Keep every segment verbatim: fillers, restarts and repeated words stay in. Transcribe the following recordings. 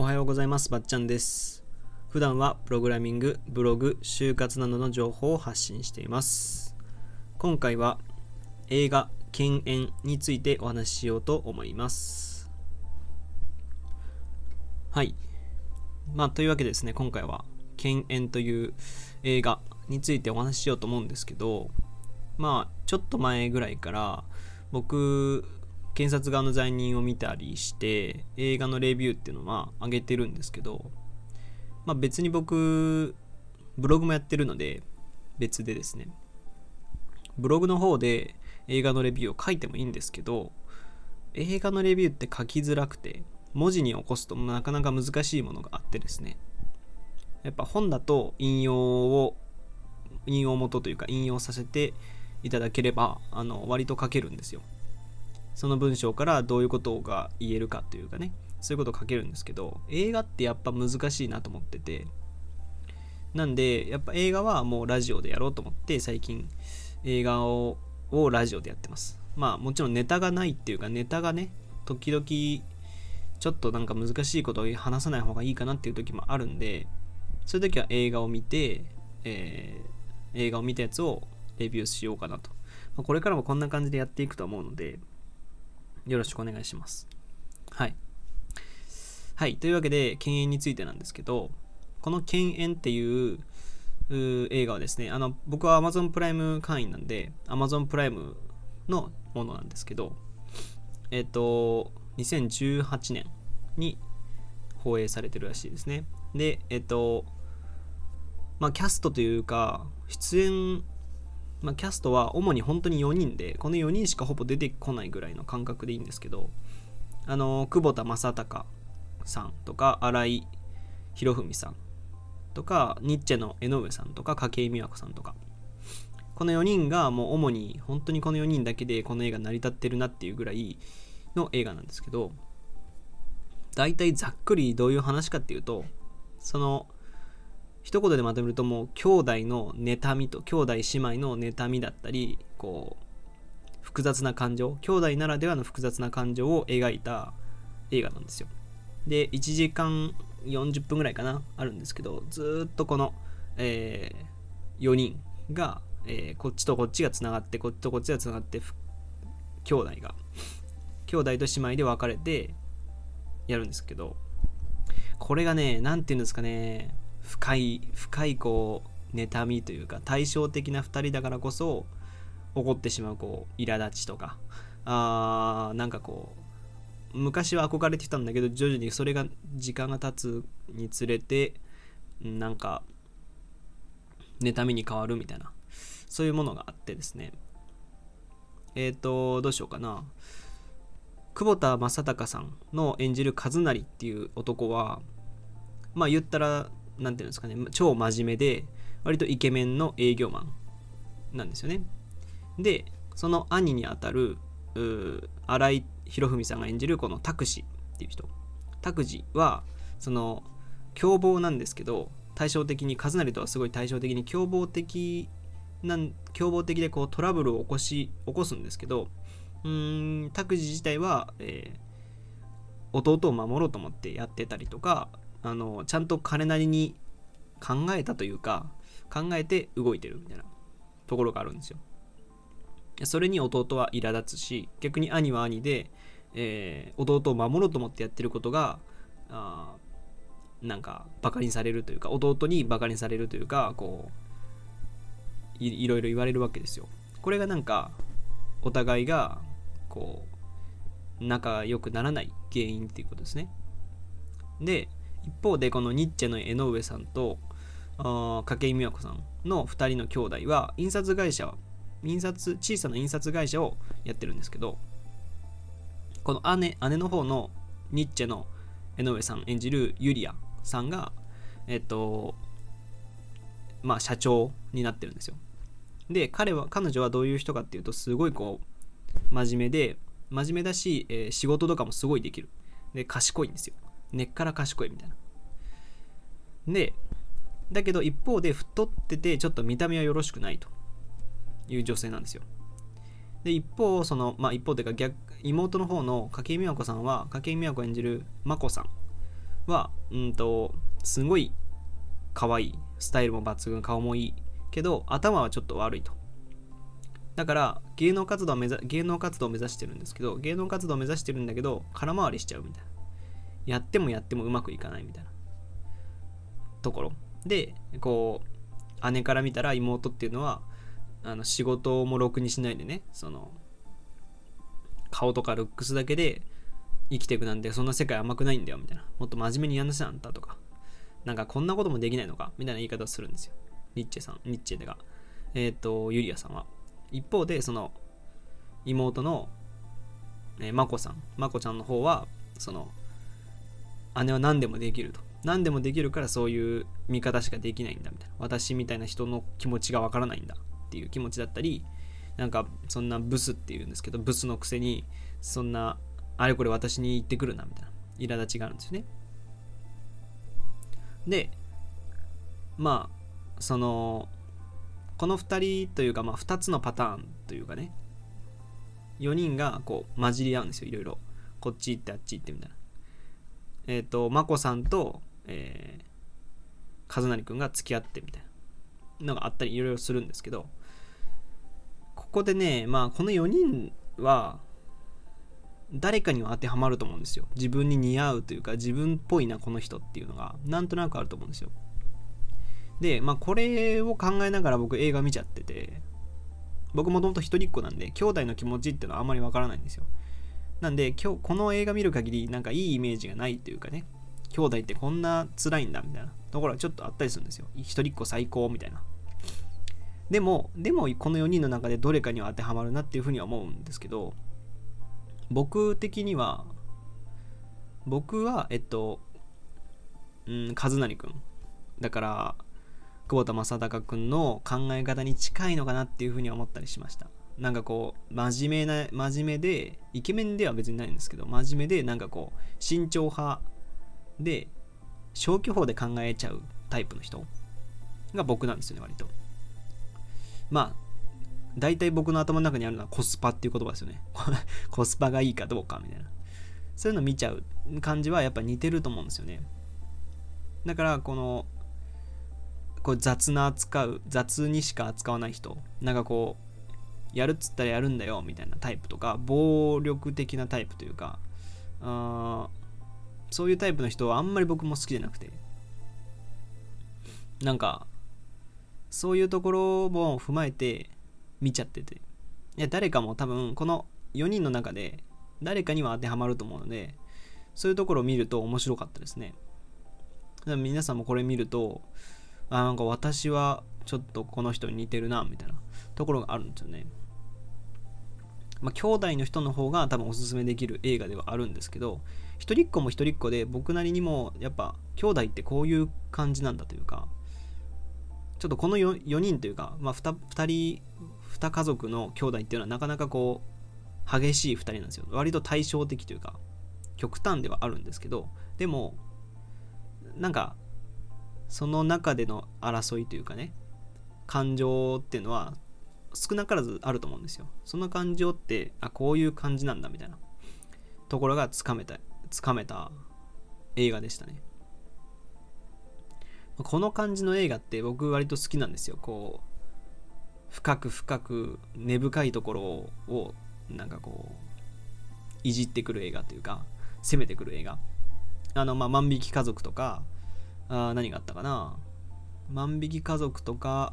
おはようございます。ばっちゃんです。普段はプログラミング、ブログ、就活などの情報を発信しています。今回は映画犬猿についてお話ししようと思います。はい、まあ、というわけでですね、今回は犬猿という映画についてお話ししようと思うんですけど、まあちょっと前ぐらいから僕検察側の罪人を見たりして映画のレビューっていうのは上げてるんですけど、まあ、別に僕ブログもやってるので別でですね、ブログの方で映画のレビューを書いてもいいんですけど、映画のレビューって書きづらくて文字に起こすとなかなか難しいものがあってですね、やっぱ本だと引用を引用元というか引用させていただければあの割と書けるんですよ。その文章からどういうことが言えるかというかね、そういうことを書けるんですけど、映画ってやっぱ難しいなと思ってて、なんでやっぱ映画はもうラジオでやろうと思って最近映画 を, をラジオでやってます。まあもちろんネタがないっていうか、ネタがね時々ちょっとなんか難しいことを話さない方がいいかなっていう時もあるんで、そういう時は映画を見て、えー、映画を見たやつをレビューしようかなと、まあ、これからもこんな感じでやっていくと思うのでよろしくお願いします。はいはいというわけで犬猿についてなんですけど、この犬猿っていう映画はですね、あの僕は Amazon プライム会員なんで Amazon プライムのものなんですけど、えっとにせんじゅうはちねんに放映されてるらしいですね。でえっとまあキャストというか出演、まあ、キャストは主に本当によにんで、このよにんしかほぼ出てこないぐらいの感覚でいいんですけど、あの久保田正孝さんとか新井博文さんとかニッチェの江上さんとか筧美和子さんとか、このよにんがもう主に本当にこのよにんだけでこの映画成り立ってるなっていうぐらいの映画なんですけど、だいたいざっくりどういう話かっていうと、その一言でまとめるともう兄弟の妬みと兄弟姉妹の妬みだったり、こう複雑な感情、兄弟ならではの複雑な感情を描いた映画なんですよ。でいちじかんよんじゅっぷんぐらいかなあるんですけど、ずっとこの、えー、よにんが、えー、こっちとこっちがつながってこっちとこっちがつながって兄弟が兄弟と姉妹で分かれてやるんですけど、これがね、なんていうんですかね、深い深いこう妬みというか対照的なふたりだからこそ起こってしまうこう苛立ちとか、あーなんかこう昔は憧れてたんだけど徐々にそれが時間が経つにつれてなんか妬みに変わるみたいな、そういうものがあってですね、えっとどうしようかな。久保田正孝さんの演じる和成っていう男は、まあ言ったらなんていうんですかね、超真面目で割とイケメンの営業マンなんですよね。でその兄にあたる新井博文さんが演じるこの拓司っていう人、拓司はその凶暴なんですけど、対照的に和成とはすごい対照的に凶暴的なん凶暴的でこうトラブルを起こし起こすんですけど、うーん拓司自体は、えー、弟を守ろうと思ってやってたりとか、あのちゃんと彼なりに考えたというか考えて動いてるみたいなところがあるんですよ。それに弟は苛立つし、逆に兄は兄で、えー、弟を守ろうと思ってやってることがあなんかバカにされるというか、弟にバカにされるというか、こう い, いろいろ言われるわけですよ。これがなんかお互いがこう仲良くならない原因っていうことですね。で一方でこのニッチェの江上さんとあ筧美和子さんのふたりの兄弟は印刷会社印刷小さな印刷会社をやってるんですけど、この姉姉の方のニッチェの江上さん演じるユリアさんがえっとまあ社長になってるんですよ。で彼は彼女はどういう人かっていうと、すごいこう真面目で真面目だし、えー、仕事とかもすごいできるで賢いんですよ。根っから賢いみたいな。でだけど一方で太っててちょっと見た目はよろしくないという女性なんですよ。で一方そのまあ一方というか逆妹の方の筧美和子さんは筧美和子演じる眞子さんはうんとすごい可愛い、スタイルも抜群、顔もいいけど頭はちょっと悪いと。だから芸能活動を目指芸能活動を目指してるんですけど、芸能活動を目指してるんだけど空回りしちゃうみたいな、やってもやってもうまくいかないみたいなところで、こう姉から見たら妹っていうのはあの仕事もろくにしないでね、その顔とかルックスだけで生きていくなんてそんな世界甘くないんだよみたいな、もっと真面目にやんなさいあんたとか、なんかこんなこともできないのかみたいな言い方をするんですよ、ニッチェさんニッチェがえっとユリアさんは。一方でその妹の、えー、マコさんマコちゃんの方は、その姉は何でもできると、何でもできるからそういう見方しかできないんだみたいな、私みたいな人の気持ちがわからないんだっていう気持ちだったり、なんかそんなブスっていうんですけど、ブスのくせにそんなあれこれ私に言ってくるなみたいな苛立ちがあるんですよね。でまあそのこのふたりというか、まあふたつのパターンというかね、よにんがこう混じり合うんですよ、いろいろこっち行ってあっち行ってみたいな。えっとまこさんと、えー、和成くんが付き合ってみたいなのがあったりいろいろするんですけど、ここでね、まあこのよにんは誰かには当てはまると思うんですよ。自分に似合うというか、自分っぽいなこの人っていうのがなんとなくあると思うんですよ。で、まあこれを考えながら僕映画見ちゃってて、僕もともと一人っ子なんで兄弟の気持ちっていうのはあんまりわからないんですよ。なんで今日この映画見る限りなんかいいイメージがないというかね、兄弟ってこんな辛いんだみたいなところはちょっとあったりするんですよ。一人っ子最高みたいな。でもでもこのよにんの中でどれかには当てはまるなっていうふうには思うんですけど、僕的には僕はえっとうん和成くんだから、久保田正孝くんの考え方に近いのかなっていうふうには思ったりしました。なんかこう真面目な真面目でイケメンでは別にないんですけど、真面目でなんかこう慎重派で消去法で考えちゃうタイプの人が僕なんですよね、割と。まあ大体僕の頭の中にあるのはコスパっていう言葉ですよねコスパがいいかどうかみたいな、そういうの見ちゃう感じはやっぱ似てると思うんですよね。だからこのこう雑な扱う雑にしか扱わない人、なんかこうやるっつったらやるんだよみたいなタイプとか、暴力的なタイプというか、あそういうタイプの人はあんまり僕も好きじゃなくて、なんかそういうところも踏まえて見ちゃってて、いや誰かも多分このよにんの中で誰かには当てはまると思うので、そういうところを見ると面白かったですね。皆さんもこれ見ると、あなんか私はちょっとこの人に似てるなみたいなところがあるんですよね。まあ兄弟の人の方が多分おすすめできる映画ではあるんですけど、一人っ子も一人っ子で僕なりにもやっぱ兄弟ってこういう感じなんだというか、ちょっとこの 4, 4人というか、まあ 2, 2人に家族の兄弟っていうのはなかなかこう激しいふたりなんですよ。割と対照的というか極端ではあるんですけど、でもなんかその中での争いというかね、感情っていうのは少なからずあると思うんですよ。その感情ってあこういう感じなんだみたいなところがつかめたつかめた映画でしたね。この感じの映画って僕割と好きなんですよ。こう深く深く根深いところをなんかこういじってくる映画というか、攻めてくる映画。あのまあ万引き家族とか、あ何があったかな、万引き家族とか、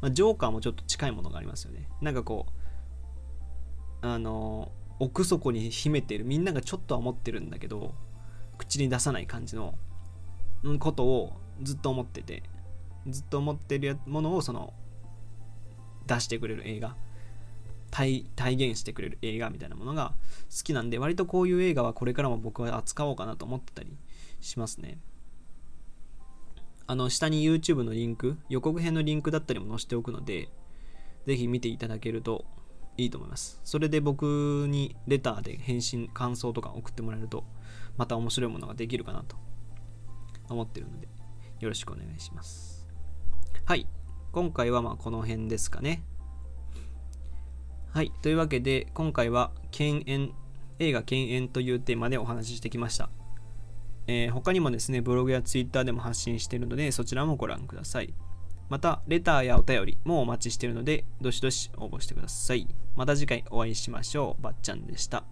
まあ、ジョーカーもちょっと近いものがありますよね。なんかこうあの奥底に秘めている、みんながちょっとは思ってるんだけど口に出さない感じのことをずっと思ってて、ずっと思ってるものをその出してくれる映画、 体, 体現してくれる映画みたいなものが好きなんで、割とこういう映画はこれからも僕は扱おうかなと思ってたりしますね。あの下に YouTube のリンク、予告編のリンクだったりも載せておくので、ぜひ見ていただけるといいと思います。それで僕にレターで返信感想とか送ってもらえると、また面白いものができるかなと思ってるのでよろしくお願いします。はい、今回はまあこの辺ですかね。はい、というわけで今回は犬猿映画犬猿というテーマでお話ししてきました。えー、他にもですね、ブログやツイッターでも発信しているので、そちらもご覧ください。また、レターやお便りもお待ちしているので、どしどし応募してください。また次回お会いしましょう。ばっちゃんでした。